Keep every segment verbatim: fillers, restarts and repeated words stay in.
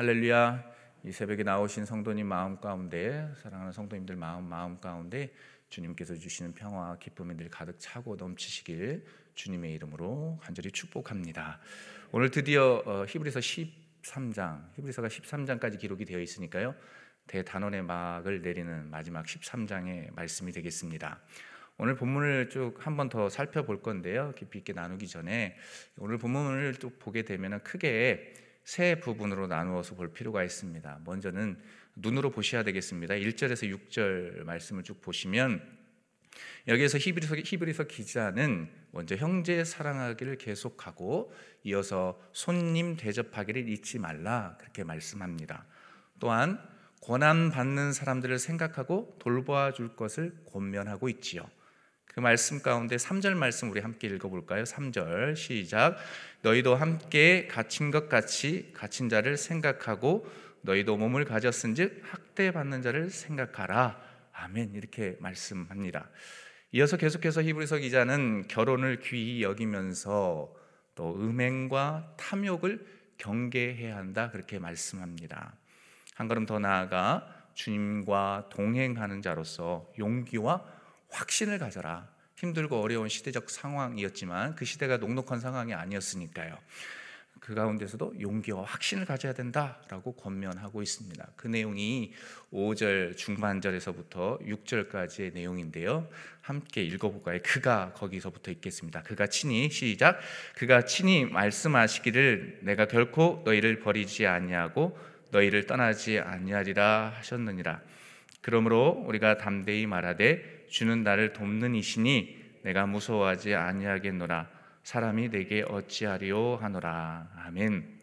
할렐루야. 이 새벽에 나오신 성도님 마음 가운데, 사랑하는 성도님들 마음 마음 가운데 주님께서 주시는 평화와 기쁨이 늘 가득 차고 넘치시길 주님의 이름으로 간절히 축복합니다. 오늘 드디어 히브리서 십삼 장, 히브리서가 십삼 장까지 기록이 되어 있으니까요, 대단원의 막을 내리는 마지막 십삼 장의 말씀이 되겠습니다. 오늘 본문을 쭉 한 번 더 살펴볼 건데요, 깊이 있게 나누기 전에 오늘 본문을 또 보게 되면 크게 세 부분으로 나누어서 볼 필요가 있습니다. 먼저는 눈으로 보셔야 되겠습니다. 일 절에서 육 절 말씀을 쭉 보시면, 여기에서 히브리서, 히브리서 기자는 먼저 형제 사랑하기를 계속하고 이어서 손님 대접하기를 잊지 말라, 그렇게 말씀합니다. 또한 고난받는 사람들을 생각하고 돌보아 줄 것을 권면하고 있지요. 그 말씀 가운데 삼 절 말씀 우리 함께 읽어볼까요? 삼 절 시작. 너희도 함께 갇힌 것 같이 갇힌 자를 생각하고 너희도 몸을 가졌은즉 학대받는 자를 생각하라. 아멘. 이렇게 말씀합니다. 이어서 계속해서 히브리서 기자는 결혼을 귀히 여기면서 또 음행과 탐욕을 경계해야 한다, 그렇게 말씀합니다. 한 걸음 더 나아가 주님과 동행하는 자로서 용기와 확신을 가져라. 힘들고 어려운 시대적 상황이었지만 그 시대가 녹록한 상황이 아니었으니까요, 그 가운데서도 용기와 확신을 가져야 된다라고 권면하고 있습니다. 그 내용이 오 절 중반절에서부터 육 절까지의 내용인데요, 함께 읽어볼까요? 그가 거기서부터 읽겠습니다. 그가 친히, 시작. 그가 친히 말씀하시기를 내가 결코 너희를 버리지 아니하고 너희를 떠나지 아니하리라 하셨느니라. 그러므로 우리가 담대히 말하되 주는 나를 돕는 이시니 내가 무서워하지 아니하겠노라. 사람이 내게 어찌하리요 하노라. 아멘.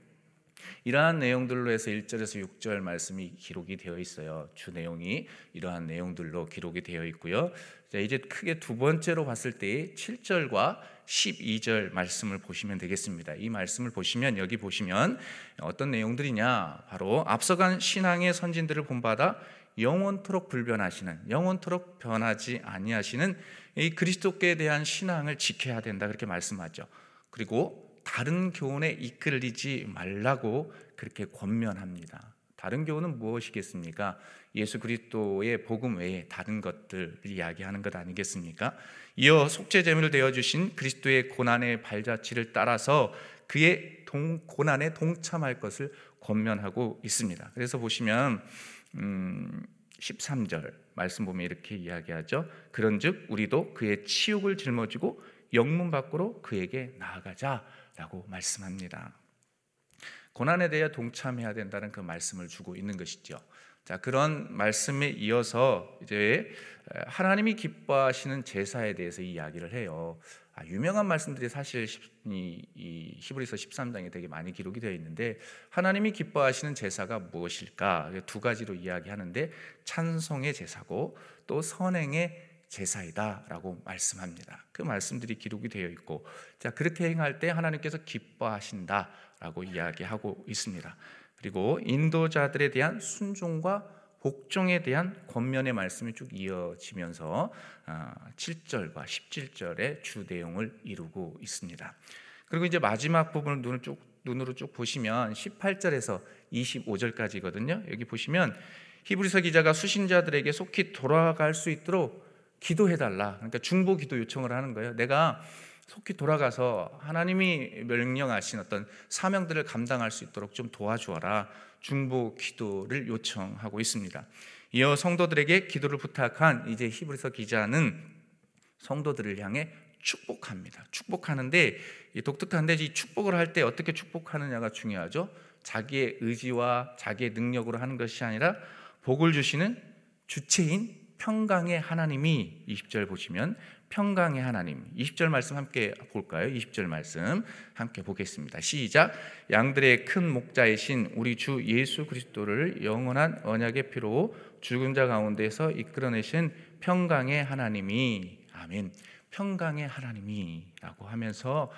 이러한 내용들로 해서 일 절에서 육 절 말씀이 기록이 되어 있어요. 주 내용이 이러한 내용들로 기록이 되어 있고요. 자, 이제 크게 두 번째로 봤을 때 칠 절과 십이 절 말씀을 보시면 되겠습니다. 이 말씀을 보시면, 여기 보시면 어떤 내용들이냐, 바로 앞서간 신앙의 선진들을 본받아 영원토록 불변하시는, 영원토록 변하지 아니하시는 이 그리스도께 대한 신앙을 지켜야 된다, 그렇게 말씀하죠. 그리고 다른 교훈에 이끌리지 말라고 그렇게 권면합니다. 다른 교훈은 무엇이겠습니까? 예수 그리스도의 복음 외에 다른 것들을 이야기하는 것 아니겠습니까? 이어 속죄제물을 되어주신 그리스도의 고난의 발자취를 따라서 그의 동, 고난에 동참할 것을 권면하고 있습니다. 그래서 보시면 음, 십삼 절 말씀 보면 이렇게 이야기하죠. 그런즉 우리도 그의 치욕을 짊어지고 영문 밖으로 그에게 나아가자라고 말씀합니다. 고난에 대해 동참해야 된다는 그 말씀을 주고 있는 것이죠. 자, 그런 말씀에 이어서 이제 하나님이 기뻐하시는 제사에 대해서 이야기를 해요. 아, 유명한 말씀들이 사실 이, 이 히브리서 십삼 장에 되게 많이 기록이 되어 있는데, 하나님이 기뻐하시는 제사가 무엇일까? 두 가지로 이야기하는데, 찬송의 제사고 또 선행의 제사이다라고 말씀합니다. 그 말씀들이 기록이 되어 있고, 자, 그렇게 행할 때 하나님께서 기뻐하신다라고 이야기하고 있습니다. 그리고 인도자들에 대한 순종과 복종에 대한 권면의 말씀이 쭉 이어지면서 칠 절과 십칠 절의 주 내용을 이루고 있습니다. 그리고 이제 마지막 부분을 눈을 쭉, 눈으로 쭉 보시면 십팔 절에서 이십오 절까지거든요. 여기 보시면 히브리서 기자가 수신자들에게 속히 돌아갈 수 있도록 기도해달라, 그러니까 중보 기도 요청을 하는 거예요. 내가 속히 돌아가서 하나님이 명령하신 어떤 사명들을 감당할 수 있도록 좀 도와주어라, 중보 기도를 요청하고 있습니다. 이어 성도들에게 기도를 부탁한 이제 히브리서 기자는 성도들을 향해 축복합니다. 축복하는데 독특한데, 이 축복을 할 때 어떻게 축복하느냐가 중요하죠. 자기의 의지와 자기의 능력으로 하는 것이 아니라 복을 주시는 주체인 평강의 하나님이, 이십 절 보시면 평강의 하나님, 이십 절 말씀 함께 볼까요? 이십 절 말씀 함께 보겠습니다. 시작. 양들의 큰 목자이신 우리 주 예수 그리스도를 영원한 언약의 피로 죽은 자 가운데서 이끌어내신 평강의 하나님이, 아멘. 평강의 하나님이라고 하면서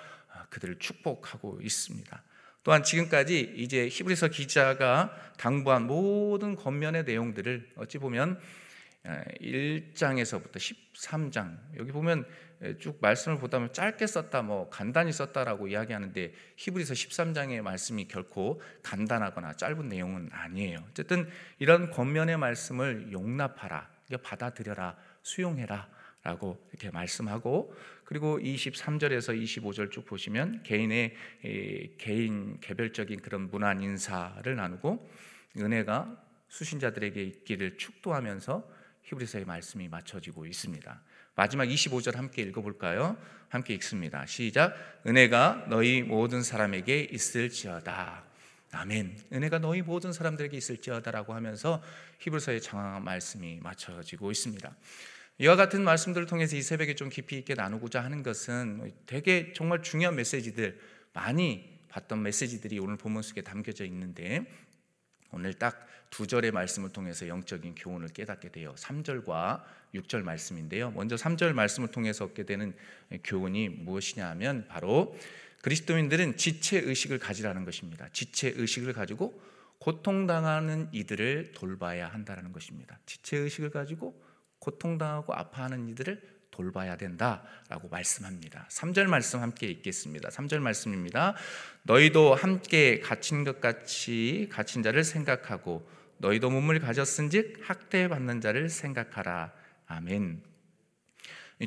그들을 축복하고 있습니다. 또한 지금까지 이제 히브리서 기자가 당부한 모든 권면의 내용들을 어찌 보면 일 장에서부터 십삼 장, 여기 보면 쭉 말씀을 보다 보면 짧게 썼다, 뭐 간단히 썼다라고 이야기하는데 히브리서 십삼 장의 말씀이 결코 간단하거나 짧은 내용은 아니에요. 어쨌든 이런 권면의 말씀을 용납하라, 받아들여라, 수용해라 라고 이렇게 말씀하고, 그리고 이십삼 절에서 이십오 절 쭉 보시면 개인의 개인 개별적인 그런 문안 인사를 나누고 은혜가 수신자들에게 있기를 축도하면서 히브리서의 말씀이 마쳐지고 있습니다. 마지막 이십오 절 함께 읽어볼까요? 함께 읽습니다. 시작. 은혜가 너희 모든 사람에게 있을지어다. 아멘. 은혜가 너희 모든 사람들에게 있을지어다라고 하면서 히브리서의 장황한 말씀이 마쳐지고 있습니다. 이와 같은 말씀들을 통해서 이 새벽에 좀 깊이 있게 나누고자 하는 것은 되게 정말 중요한 메시지들, 많이 봤던 메시지들이 오늘 본문 속에 담겨져 있는데 오늘 딱 두 절의 말씀을 통해서 영적인 교훈을 깨닫게 돼요. 삼 절과 육 절 말씀인데요, 먼저 삼 절 말씀을 통해서 얻게 되는 교훈이 무엇이냐 하면 바로 그리스도인들은 지체의식을 가지라는 것입니다. 지체의식을 가지고 고통당하는 이들을 돌봐야 한다는 것입니다. 지체의식을 가지고 고통당하고 아파하는 이들을 돌봐야 된다라고 말씀합니다. 삼 절 말씀 함께 읽겠습니다. 삼 절 말씀입니다. 너희도 함께 갇힌 것 같이 갇힌 자를 생각하고 너희도 몸을 가졌은즉 학대받는 자를 생각하라. 아멘.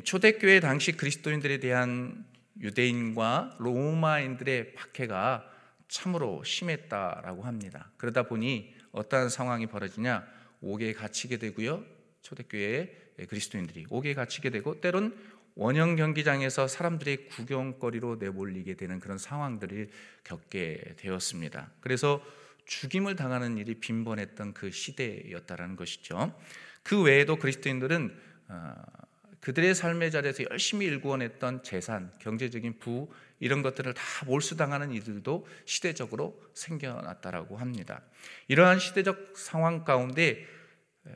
초대교회 당시 그리스도인들에 대한 유대인과 로마인들의 박해가 참으로 심했다라고 합니다. 그러다 보니 어떠한 상황이 벌어지냐, 옥에 갇히게 되고요, 초대교회의 그리스도인들이 옥에 갇히게 되고 때론 원형 경기장에서 사람들의 구경거리로 내몰리게 되는 그런 상황들을 겪게 되었습니다. 그래서 죽임을 당하는 일이 빈번했던 그 시대였다라는 것이죠. 그 외에도 그리스도인들은 그들의 삶의 자리에서 열심히 일구어냈던 재산, 경제적인 부, 이런 것들을 다 몰수당하는 이들도 시대적으로 생겨났다라고 합니다. 이러한 시대적 상황 가운데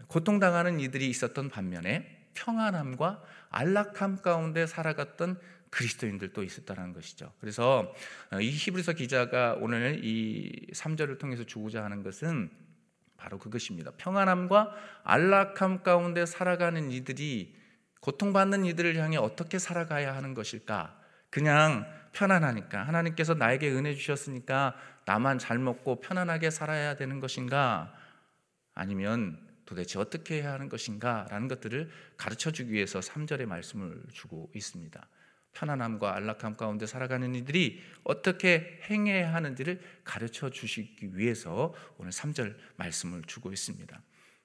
고통당하는 이들이 있었던 반면에 평안함과 안락함 가운데 살아갔던 그리스도인들도 있었다는 것이죠. 그래서 이 히브리서 기자가 오늘 이 삼 절을 통해서 주고자 하는 것은 바로 그것입니다. 평안함과 안락함 가운데 살아가는 이들이 고통받는 이들을 향해 어떻게 살아가야 하는 것일까? 그냥 편안하니까, 하나님께서 나에게 은혜 주셨으니까 나만 잘 먹고 편안하게 살아야 되는 것인가? 아니면 도대체 어떻게 해야 하는 것인가 라는 것들을 가르쳐주기 위해서 삼 절의 말씀을 주고 있습니다. 편안함과 안락함 가운데 살아가는 이들이 어떻게 행해야 하는지를 가르쳐주시기 위해서 오늘 삼 절 말씀을 주고 있습니다.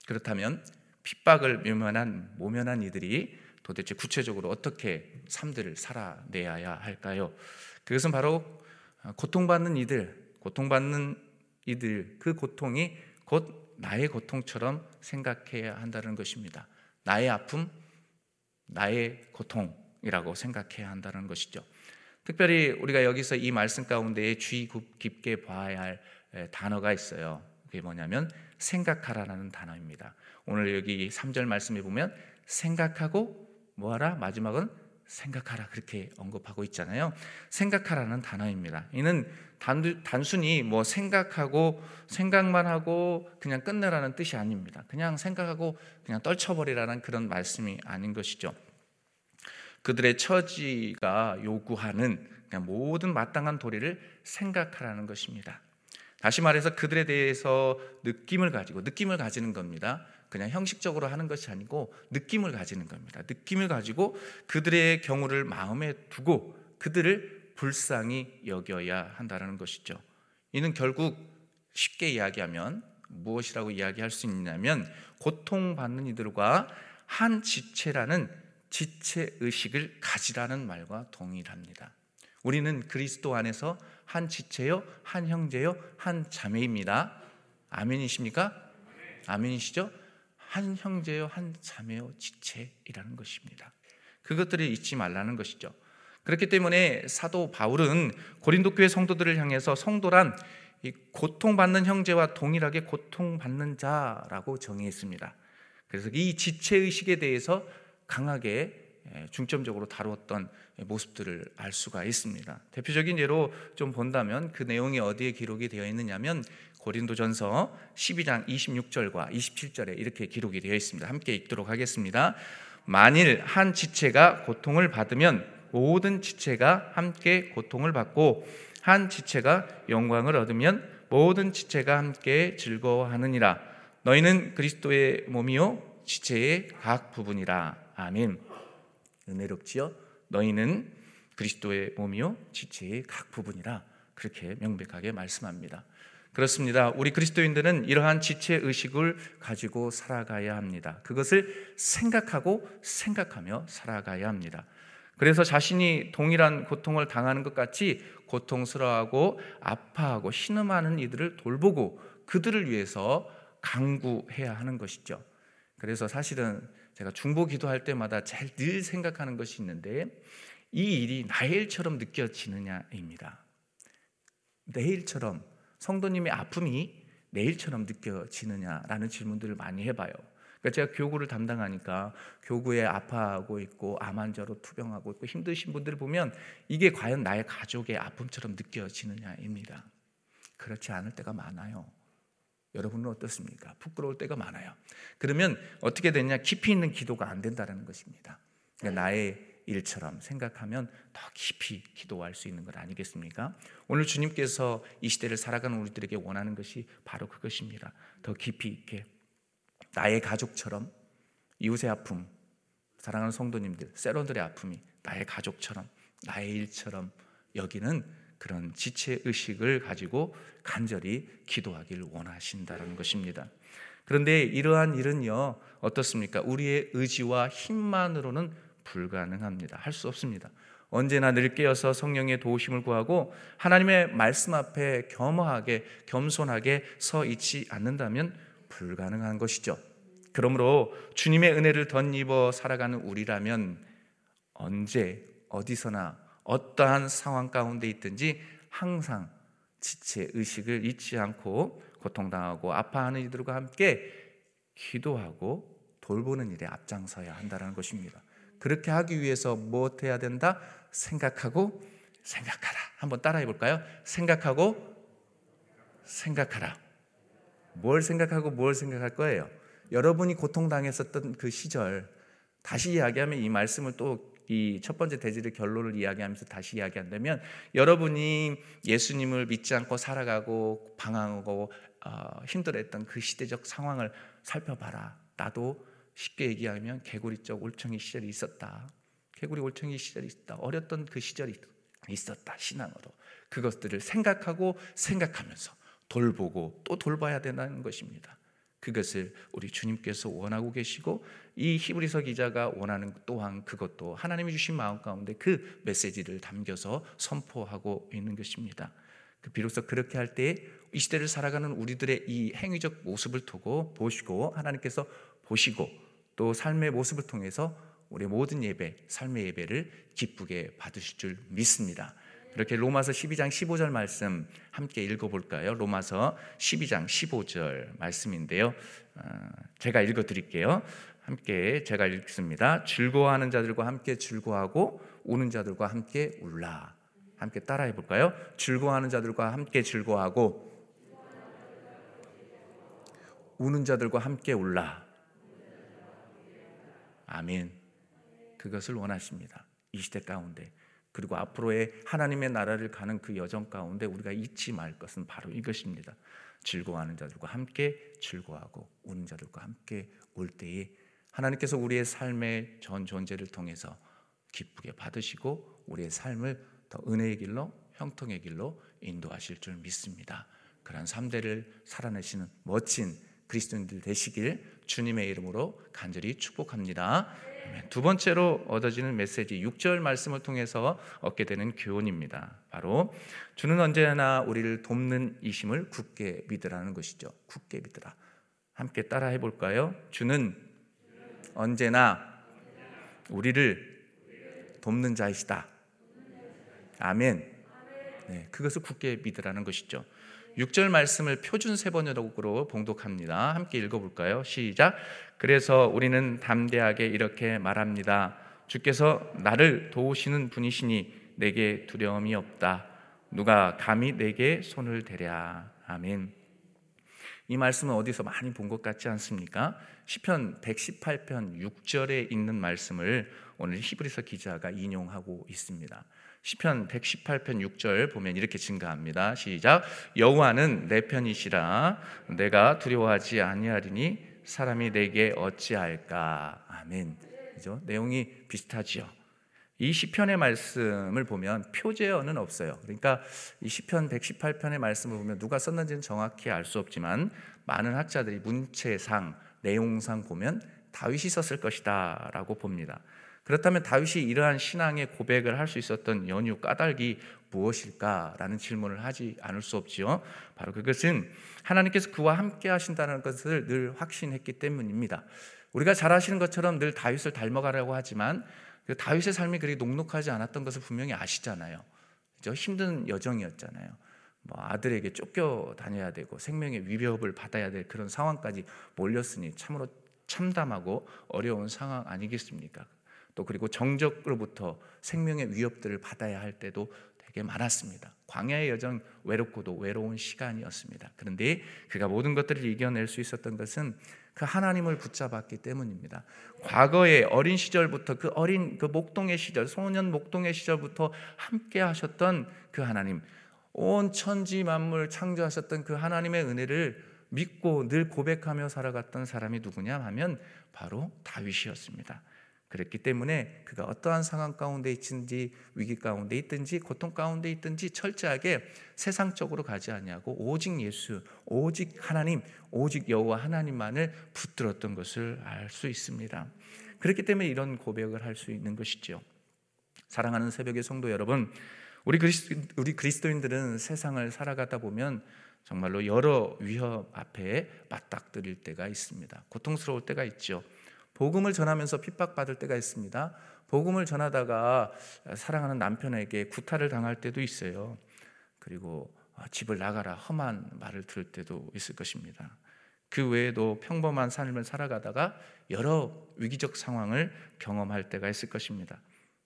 그렇다면 핍박을 모면한, 모면한 이들이 도대체 구체적으로 어떻게 삶들을 살아내야 할까요? 그것은 바로 고통받는 이들, 고통받는 이들, 그 고통이 곧 나의 고통처럼 생각해야 한다는 것입니다. 나의 아픔, 나의 고통이라고 생각해야 한다는 것이죠. 특별히 우리가 여기서 이 말씀 가운데 주의 깊게 봐야 할 단어가 있어요. 그게 뭐냐면 생각하라는 단어입니다. 오늘 여기 삼 절 말씀에 보면 생각하고 뭐하라? 마지막은 생각하라 그렇게 언급하고 있잖아요. 생각하라는 단어입니다. 이는 단, 단순히 뭐 생각하고 생각만 하고 그냥 끝내라는 뜻이 아닙니다. 그냥 생각하고 그냥 떨쳐버리라는 그런 말씀이 아닌 것이죠. 그들의 처지가 요구하는 그냥 모든 마땅한 도리를 생각하라는 것입니다. 다시 말해서 그들에 대해서 느낌을 가지고, 느낌을 가지는 겁니다. 그냥 형식적으로 하는 것이 아니고 느낌을 가지는 겁니다. 느낌을 가지고 그들의 경우를 마음에 두고 그들을 불쌍히 여겨야 한다는 것이죠. 이는 결국 쉽게 이야기하면 무엇이라고 이야기할 수 있냐면 고통받는 이들과 한 지체라는 지체의식을 가지라는 말과 동일합니다. 우리는 그리스도 안에서 한 지체요, 한 형제요, 한 자매입니다. 아멘이십니까? 아멘이시죠? 한 형제요, 한 자매요, 지체이라는 것입니다. 그것들을 잊지 말라는 것이죠. 그렇기 때문에 사도 바울은 고린도 교회 성도들을 향해서 성도란 이 고통받는 형제와 동일하게 고통받는 자라고 정의했습니다. 그래서 이 지체의식에 대해서 강하게 중점적으로 다루었던 모습들을 알 수가 있습니다. 대표적인 예로 좀 본다면 그 내용이 어디에 기록이 되어 있느냐면 고린도전서 십이 장 이십육 절과 이십칠 절에 이렇게 기록이 되어 있습니다. 함께 읽도록 하겠습니다. 만일 한 지체가 고통을 받으면 모든 지체가 함께 고통을 받고 한 지체가 영광을 얻으면 모든 지체가 함께 즐거워하느니라. 너희는 그리스도의 몸이요 지체의 각 부분이라. 아멘. 은혜롭지요? 너희는 그리스도의 몸이요 지체의 각 부분이라. 그렇게 명백하게 말씀합니다. 그렇습니다. 우리 그리스도인들은 이러한 지체의식을 가지고 살아가야 합니다. 그것을 생각하고 생각하며 살아가야 합니다. 그래서 자신이 동일한 고통을 당하는 것 같이 고통스러워하고 아파하고 신음하는 이들을 돌보고 그들을 위해서 강구해야 하는 것이죠. 그래서 사실은 제가 중보 기도할 때마다 제일 늘 생각하는 것이 있는데, 이 일이 나의 일처럼 느껴지느냐입니다. 내 일처럼, 성도님의 아픔이 내 일처럼 느껴지느냐라는 질문들을 많이 해봐요. 그러니까 제가 교구를 담당하니까 교구에 아파하고 있고 암환자로 투병하고 있고 힘드신 분들을 보면 이게 과연 나의 가족의 아픔처럼 느껴지느냐입니다. 그렇지 않을 때가 많아요. 여러분은 어떻습니까? 부끄러울 때가 많아요. 그러면 어떻게 되냐? 깊이 있는 기도가 안 된다는 것입니다. 그러니까 나의 일처럼 생각하면 더 깊이 기도할 수 있는 것 아니겠습니까? 오늘 주님께서 이 시대를 살아가는 우리들에게 원하는 것이 바로 그것입니다. 더 깊이 있게 나의 가족처럼, 이웃의 아픔, 사랑하는 성도님들, 셀원들의 아픔이 나의 가족처럼, 나의 일처럼 여기는 그런 지체의식을 가지고 간절히 기도하기를 원하신다는 것입니다. 그런데 이러한 일은요, 어떻습니까? 우리의 의지와 힘만으로는 불가능합니다. 할 수 없습니다. 언제나 늘 깨어서 성령의 도우심을 구하고 하나님의 말씀 앞에 겸허하게 겸손하게 서 있지 않는다면 불가능한 것이죠. 그러므로 주님의 은혜를 덧입어 살아가는 우리라면 언제 어디서나 어떠한 상황 가운데 있든지 항상 지체의식을 잊지 않고 고통당하고 아파하는 이들과 함께 기도하고 돌보는 일에 앞장서야 한다는 것입니다. 그렇게 하기 위해서 무엇 해야 된다? 생각하고 생각하라. 한번 따라해 볼까요? 생각하고 생각하라. 뭘 생각하고 뭘 생각할 거예요? 여러분이 고통당했었던 그 시절 다시 이야기하면, 이 말씀을 또 이 첫 번째 대질의 결론을 이야기하면서 다시 이야기한다면, 여러분이 예수님을 믿지 않고 살아가고 방황하고 어, 힘들어했던 그 시대적 상황을 살펴봐라. 나도 쉽게 얘기하면 개구리적 올챙이 시절이 있었다. 개구리 올챙이 시절이 있었다. 어렸던 그 시절이 있었다. 신앙으로. 그것들을 생각하고 생각하면서 돌보고 또 돌봐야 된다는 것입니다. 그것을 우리 주님께서 원하고 계시고, 이 히브리서 기자가 원하는 또한 그것도 하나님이 주신 마음 가운데 그 메시지를 담겨서 선포하고 있는 것입니다. 비로소 그렇게 할 때에 이 시대를 살아가는 우리들의 이 행위적 모습을 두고 보시고, 하나님께서 보시고 또 삶의 모습을 통해서 우리 모든 예배, 삶의 예배를 기쁘게 받으실 줄 믿습니다. 그렇게 로마서 십이 장 십오 절 말씀 함께 읽어볼까요? 로마서 십이 장 십오 절 말씀인데요, 제가 읽어드릴게요. 함께 제가 읽습니다. 즐거워하는 자들과 함께 즐거워하고 우는 자들과 함께 울라. 함께 따라해볼까요? 즐거워하는 자들과 함께 즐거워하고 우는 자들과 함께 울라. 아멘. 그것을 원하십니다. 이 시대 가운데, 그리고 앞으로의 하나님의 나라를 가는 그 여정 가운데 우리가 잊지 말 것은 바로 이것입니다. 즐거워하는 자들과 함께 즐거워하고 우는 자들과 함께 울 때에 하나님께서 우리의 삶의 전 존재를 통해서 기쁘게 받으시고 우리의 삶을 더 은혜의 길로, 형통의 길로 인도하실 줄 믿습니다. 그런 삶들을 살아내시는 멋진 그리스도인들 되시길 주님의 이름으로 간절히 축복합니다. 두 번째로 얻어지는 메시지, 육 절 말씀을 통해서 얻게 되는 교훈입니다. 바로 주는 언제나 우리를 돕는 이심을 굳게 믿으라는 것이죠. 굳게 믿으라. 함께 따라 해볼까요? 주는 언제나 우리를 돕는 자이시다. 아멘. 네, 그것을 굳게 믿으라는 것이죠. 육 절 말씀을 표준 세 번역으로 봉독합니다. 함께 읽어볼까요? 시작. 그래서 우리는 담대하게 이렇게 말합니다. 주께서 나를 도우시는 분이시니 내게 두려움이 없다. 누가 감히 내게 손을 대랴. 아멘. 이 말씀은 어디서 많이 본 것 같지 않습니까? 시편 백십팔 편 육 절에 있는 말씀을 오늘 히브리서 기자가 인용하고 있습니다. 시편 백십팔 편 육 절 보면 이렇게 증가합니다. 시작. 여호와는 내 편이시라 내가 두려워하지 아니하리니 사람이 내게 어찌할까. 아멘. 그죠? 내용이 비슷하지요. 이 시편의 말씀을 보면 표제어는 없어요. 그러니까 이 시편 백십팔 편의 말씀을 보면 누가 썼는지는 정확히 알 수 없지만 많은 학자들이 문체상, 내용상 보면 다윗이 썼을 것이다 라고 봅니다. 그렇다면 다윗이 이러한 신앙의 고백을 할 수 있었던 연유 까닭이 무엇일까라는 질문을 하지 않을 수 없지요. 바로 그것은 하나님께서 그와 함께 하신다는 것을 늘 확신했기 때문입니다. 우리가 잘 아시는 것처럼 늘 다윗을 닮아가려고 하지만 그 다윗의 삶이 그리 녹록하지 않았던 것을 분명히 아시잖아요. 그렇죠? 힘든 여정이었잖아요. 뭐 아들에게 쫓겨 다녀야 되고 생명의 위협을 받아야 될 그런 상황까지 몰렸으니 참으로 참담하고 어려운 상황 아니겠습니까? 또 그리고 정적으로부터 생명의 위협들을 받아야 할 때도 되게 많았습니다. 광야의 여정 외롭고도 외로운 시간이었습니다. 그런데 그가 모든 것들을 이겨낼 수 있었던 것은 그 하나님을 붙잡았기 때문입니다. 과거의 어린 시절부터 그 어린 그 목동의 시절, 소년 목동의 시절부터 함께 하셨던 그 하나님, 온 천지 만물 창조하셨던 그 하나님의 은혜를 믿고 늘 고백하며 살아갔던 사람이 누구냐 하면 바로 다윗이었습니다. 그랬기 때문에 그가 어떠한 상황 가운데 있든지 위기 가운데 있든지 고통 가운데 있든지 철저하게 세상적으로 가지 아니하고 오직 예수, 오직 하나님, 오직 여호와 하나님만을 붙들었던 것을 알 수 있습니다. 그렇기 때문에 이런 고백을 할 수 있는 것이죠. 사랑하는 새벽의 성도 여러분, 우리 그리스, 우리 그리스도인들은 세상을 살아가다 보면 정말로 여러 위협 앞에 맞닥뜨릴 때가 있습니다. 고통스러울 때가 있죠. 복음을 전하면서 핍박받을 때가 있습니다. 복음을 전하다가 사랑하는 남편에게 구타를 당할 때도 있어요. 그리고 집을 나가라 험한 말을 들을 때도 있을 것입니다. 그 외에도 평범한 삶을 살아가다가 여러 위기적 상황을 경험할 때가 있을 것입니다.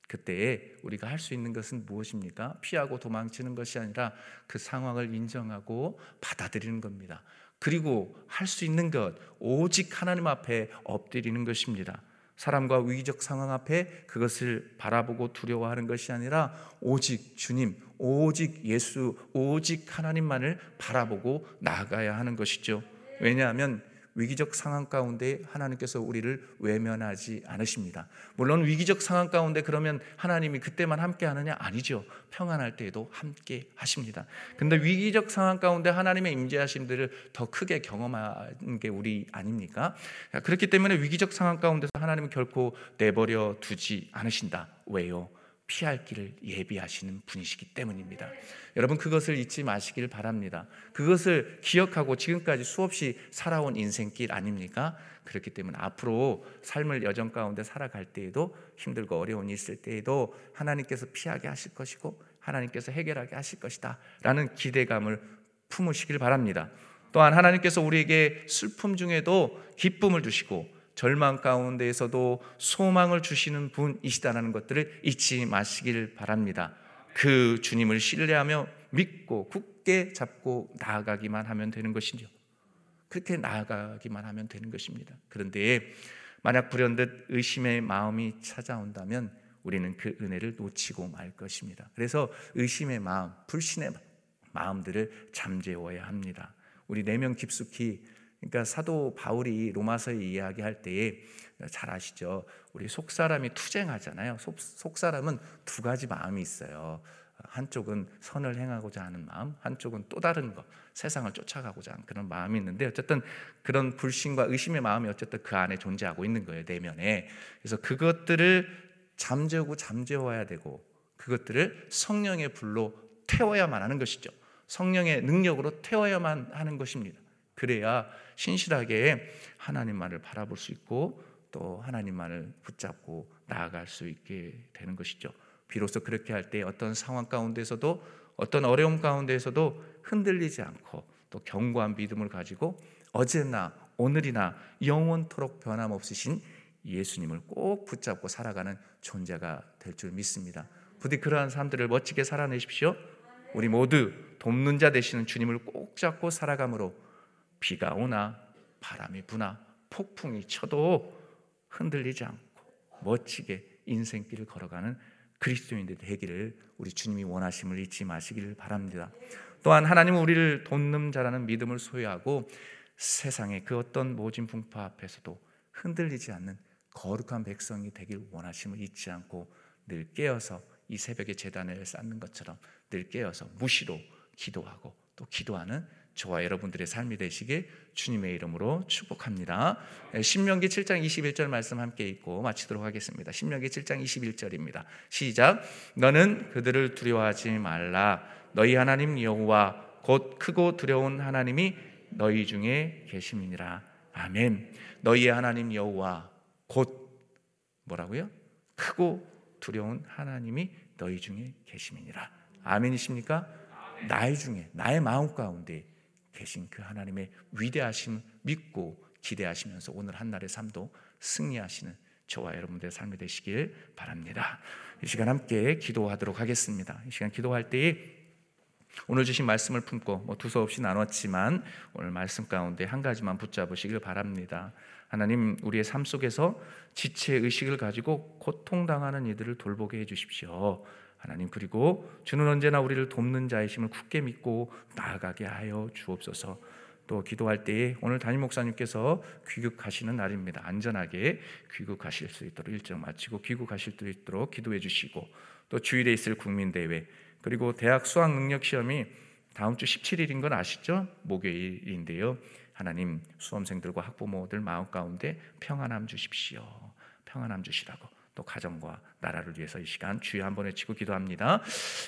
그때에 우리가 할 수 있는 것은 무엇입니까? 피하고 도망치는 것이 아니라 그 상황을 인정하고 받아들이는 겁니다. 그리고 할 수 있는 것, 오직 하나님 앞에 엎드리는 것입니다. 사람과 위기적 상황 앞에 그것을 바라보고 두려워하는 것이 아니라 오직 주님, 오직 예수, 오직 하나님만을 바라보고 나아가야 하는 것이죠. 왜냐하면 위기적 상황 가운데 하나님께서 우리를 외면하지 않으십니다. 물론 위기적 상황 가운데 그러면 하나님이 그때만 함께 하느냐? 아니죠. 평안할 때에도 함께 하십니다. 근데 위기적 상황 가운데 하나님의 임재하심들을 더 크게 경험하는 게 우리 아닙니까? 그렇기 때문에 위기적 상황 가운데서 하나님은 결코 내버려 두지 않으신다. 왜요? 피할 길을 예비하시는 분이시기 때문입니다. 여러분, 그것을 잊지 마시길 바랍니다. 그것을 기억하고 지금까지 수없이 살아온 인생길 아닙니까? 그렇기 때문에 앞으로 삶을 여정 가운데 살아갈 때에도 힘들고 어려움이 있을 때에도 하나님께서 피하게 하실 것이고 하나님께서 해결하게 하실 것이다 라는 기대감을 품으시길 바랍니다. 또한 하나님께서 우리에게 슬픔 중에도 기쁨을 주시고 절망 가운데에서도 소망을 주시는 분이시다라는 것들을 잊지 마시길 바랍니다. 그 주님을 신뢰하며 믿고 굳게 잡고 나아가기만 하면 되는 것이죠. 그렇게 나아가기만 하면 되는 것입니다. 그런데 만약 불현듯 의심의 마음이 찾아온다면 우리는 그 은혜를 놓치고 말 것입니다. 그래서 의심의 마음, 불신의 마음들을 잠재워야 합니다. 우리 내면 깊숙이, 그러니까 사도 바울이 로마서에 이야기할 때에 잘 아시죠? 우리 속사람이 투쟁하잖아요. 속, 속사람은 두 가지 마음이 있어요. 한쪽은 선을 행하고자 하는 마음, 한쪽은 또 다른 것, 세상을 쫓아가고자 하는 그런 마음이 있는데 어쨌든 그런 불신과 의심의 마음이 어쨌든 그 안에 존재하고 있는 거예요. 내면에. 그래서 그것들을 잠재우고 잠재워야 되고 그것들을 성령의 불로 태워야만 하는 것이죠. 성령의 능력으로 태워야만 하는 것입니다. 그래야 신실하게 하나님만을 바라볼 수 있고 또 하나님만을 붙잡고 나아갈 수 있게 되는 것이죠. 비로소 그렇게 할 때 어떤 상황 가운데서도 어떤 어려움 가운데서도 흔들리지 않고 또 견고한 믿음을 가지고 어제나 오늘이나 영원토록 변함없으신 예수님을 꼭 붙잡고 살아가는 존재가 될 줄 믿습니다. 부디 그러한 삶들을 멋지게 살아내십시오. 우리 모두 돕는 자 되시는 주님을 꼭 잡고 살아감으로 비가 오나 바람이 부나 폭풍이 쳐도 흔들리지 않고 멋지게 인생길을 걸어가는 그리스도인들 되기를 우리 주님이 원하심을 잊지 마시기를 바랍니다. 또한 하나님은 우리를 돕는 자라는 믿음을 소유하고 세상의 그 어떤 모진 풍파 앞에서도 흔들리지 않는 거룩한 백성이 되길 원하심을 잊지 않고 늘 깨어서 이 새벽의 제단을 쌓는 것처럼 늘 깨어서 무시로 기도하고 또 기도하는 저와 여러분들의 삶이 되시길 주님의 이름으로 축복합니다. 신명기 칠 장 이십일 절 말씀 함께 읽고 마치도록 하겠습니다. 신명기 칠 장 이십일 절입니다. 시작. 너는 그들을 두려워하지 말라. 너희 하나님 여호와 곧 크고 두려운 하나님이 너희 중에 계심이니라. 아멘. 너희의 하나님 여호와 곧 뭐라고요? 크고 두려운 하나님이 너희 중에 계심이니라. 아멘이십니까? 아멘. 나의 중에 나의 마음 가운데 계신 그 하나님의 위대하심을 믿고 기대하시면서 오늘 한날의 삶도 승리하시는 저와 여러분들의 삶이 되시길 바랍니다. 이 시간 함께 기도하도록 하겠습니다. 이 시간 기도할 때에 오늘 주신 말씀을 품고 뭐 두서없이 나눴지만 오늘 말씀 가운데 한 가지만 붙잡으시길 바랍니다. 하나님, 우리의 삶 속에서 지체의식을 가지고 고통당하는 이들을 돌보게 해주십시오. 하나님, 그리고 주는 언제나 우리를 돕는 자이심을 굳게 믿고 나아가게 하여 주옵소서. 또 기도할 때에 오늘 담임 목사님께서 귀국하시는 날입니다. 안전하게 귀국하실 수 있도록 일정 마치고 귀국하실 수 있도록 기도해 주시고, 또 주일에 있을 국민대회 그리고 대학 수학능력시험이 다음 주 십칠 일인 건 아시죠? 목요일인데요. 하나님, 수험생들과 학부모들 마음 가운데 평안함 주십시오. 평안함 주시라고, 또 가정과 나라를 위해서 이 시간 주여 한번 외치고 기도합니다.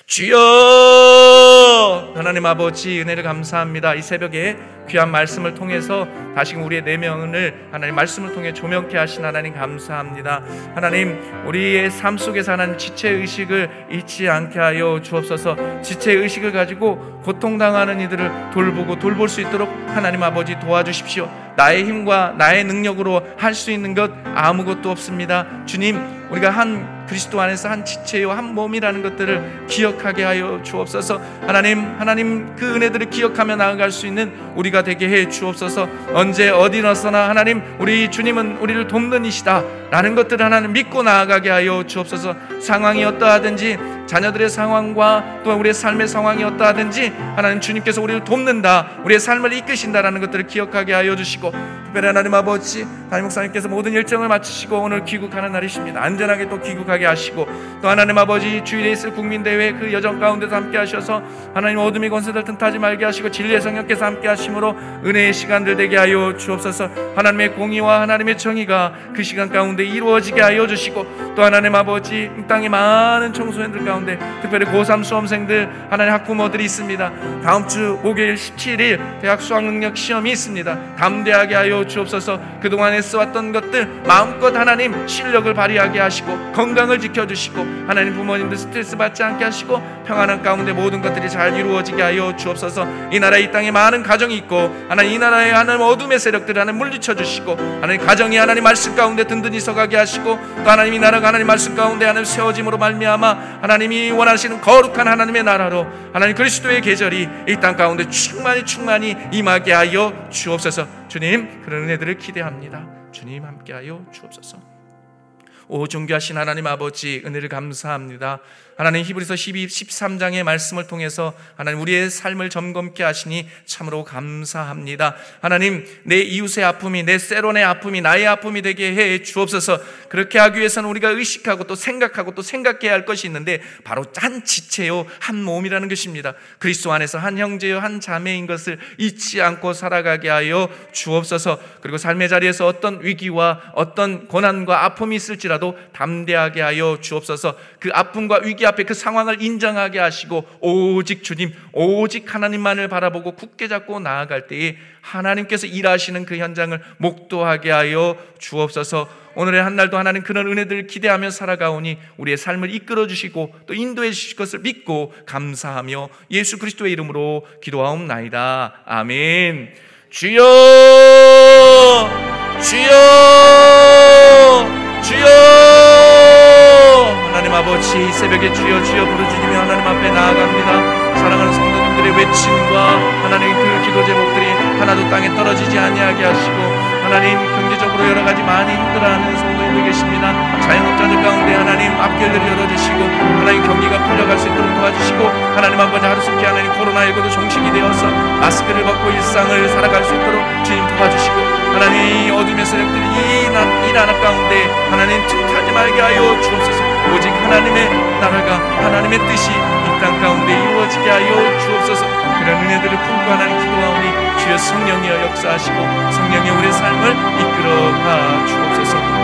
주여! 하나님 아버지, 은혜를 감사합니다. 이 새벽에 귀한 말씀을 통해서 다시금 우리의 내면을 하나님 말씀을 통해 조명케 하신 하나님 감사합니다. 하나님, 우리의 삶 속에서 하나님 지체의식을 잊지 않게 하여 주옵소서. 지체의식을 가지고 고통당하는 이들을 돌보고 돌볼 수 있도록 하나님 아버지 도와주십시오. 나의 힘과 나의 능력으로 할 수 있는 것 아무것도 없습니다. 주님, 우리가 한 그리스도 안에서 한 지체요 한 몸이라는 것들을 기억하게 하여 주옵소서. 하나님, 하나님 그 은혜들을 기억하며 나아갈 수 있는 우리가 되게 해 주옵소서. 언제 어디서나 하나님, 우리 주님은 우리를 돕는 이시다 라는 것들을 하나님 믿고 나아가게 하여 주옵소서. 상황이 어떠하든지, 자녀들의 상황과 또 우리의 삶의 상황이 어떠하든지 하나님, 주님께서 우리를 돕는다, 우리의 삶을 이끄신다라는 것들을 기억하게 하여 주시고, 특별히 하나님 아버지, 담임 목사님께서 모든 일정을 마치시고 오늘 귀국하는 날이십니다. 안전하게 또 귀국하게 하시고, 또 하나님 아버지, 주일에 있을 국민대회 그 여정 가운데서 함께 하셔서 하나님, 어둠이 권세를 틈타지 말게 하시고 진리의 성령께서 함께 하심으로 은혜의 시간들 되게 하여 주옵소서. 하나님의 공의와 하나님의 정의가 그 시간 가운데 이루어지게 하여 주시고, 또 하나님 아버지, 이 땅의 많은 청소년들 가운데 특별히 고삼 수험생들, 하나님 학부모들이 있습니다. 다음 주 목요일 십칠 일 대학 수학능력 시험이 있습니다. 담대하게 하여 주옵소서. 그동안 애써왔던 것들 마음껏 하나님 실력을 발휘하게 하시고, 건강을 지켜주시고, 하나님 부모님들 스트레스 받지 않게 하시고, 평안한 가운데 모든 것들이 잘 이루어지게 하여 주옵소서. 이 나라 이 땅에 많은 가정이 있고, 하나님 이 나라의 하나님 어둠의 세력들을 하나님 물리쳐 주시고, 하나님 가정이 하나님 말씀 가운데 든든히 서가게 하시고, 또 하나님 이 나라가 하나님 말씀 가운데 하나님 세워짐으로 말미암아 하나님이 원하시는 거룩한 하나님의 나라로 하나님 그리스도의 계절이 이 땅 가운데 충만히 충만히 임하게 하여 주옵소서. 주님, 그런 은혜들을 기대합니다. 주님, 함께하여 주옵소서. 오 존귀하신 하나님 아버지, 은혜를 감사합니다. 하나님, 히브리서 십이, 십삼 장의 말씀을 통해서 하나님 우리의 삶을 점검케 하시니 참으로 감사합니다. 하나님, 내 이웃의 아픔이, 내 세론의 아픔이 나의 아픔이 되게 해 주옵소서. 그렇게 하기 위해서는 우리가 의식하고 또 생각하고 또 생각해야 할 것이 있는데, 바로 한 지체요 한 몸이라는 것입니다. 그리스도 안에서 한 형제요 한 자매인 것을 잊지 않고 살아가게 하여 주옵소서. 그리고 삶의 자리에서 어떤 위기와 어떤 고난과 아픔이 있을지라도 담대하게 하여 주옵소서. 그 아픔과 위기 앞에 그 상황을 인정하게 하시고, 오직 주님, 오직 하나님만을 바라보고 굳게 잡고 나아갈 때에 하나님께서 일하시는 그 현장을 목도하게 하여 주옵소서. 오늘의 한날도 하나님 그런 은혜들을 기대하며 살아가오니 우리의 삶을 이끌어주시고 또 인도해 주실 것을 믿고 감사하며 예수 그리스도의 이름으로 기도하옵나이다. 아멘. 주여, 주여, 주여. 하나님 아버지, 이 새벽에 주여 주여 부르짖으며 하나님 앞에 나아갑니다. 사랑하는 성도님들의 외침과 하나님 그 기도 제목들이 하나도 땅에 떨어지지 아니하게 하시고, 하나님 경제적으로 여러가지 많이 힘들어하는 성도님들 계십니다. 자영업자들 가운데 하나님 앞길을 열어주시고 하나님 경기가 풀려갈 수 있도록 도와주시고, 하나님 아버지 하루속히 하나님 코로나십구도 종식이 되어서 마스크를 벗고 일상을 살아갈 수 있도록 주님 도와주시고, 하나님 어둠의 세력들이 이 나라 가운데 하나님 틈타지 말게 하여 주옵소서. 오직 하나님의 나라가 하나님의 뜻이 이 땅 가운데 이루어지게 하여 주옵소서. 그런 은혜들을 품고 하나님 기도하오니 주여 성령이여 역사하시고 성령이 우리의 삶을 이끌어가 주옵소서.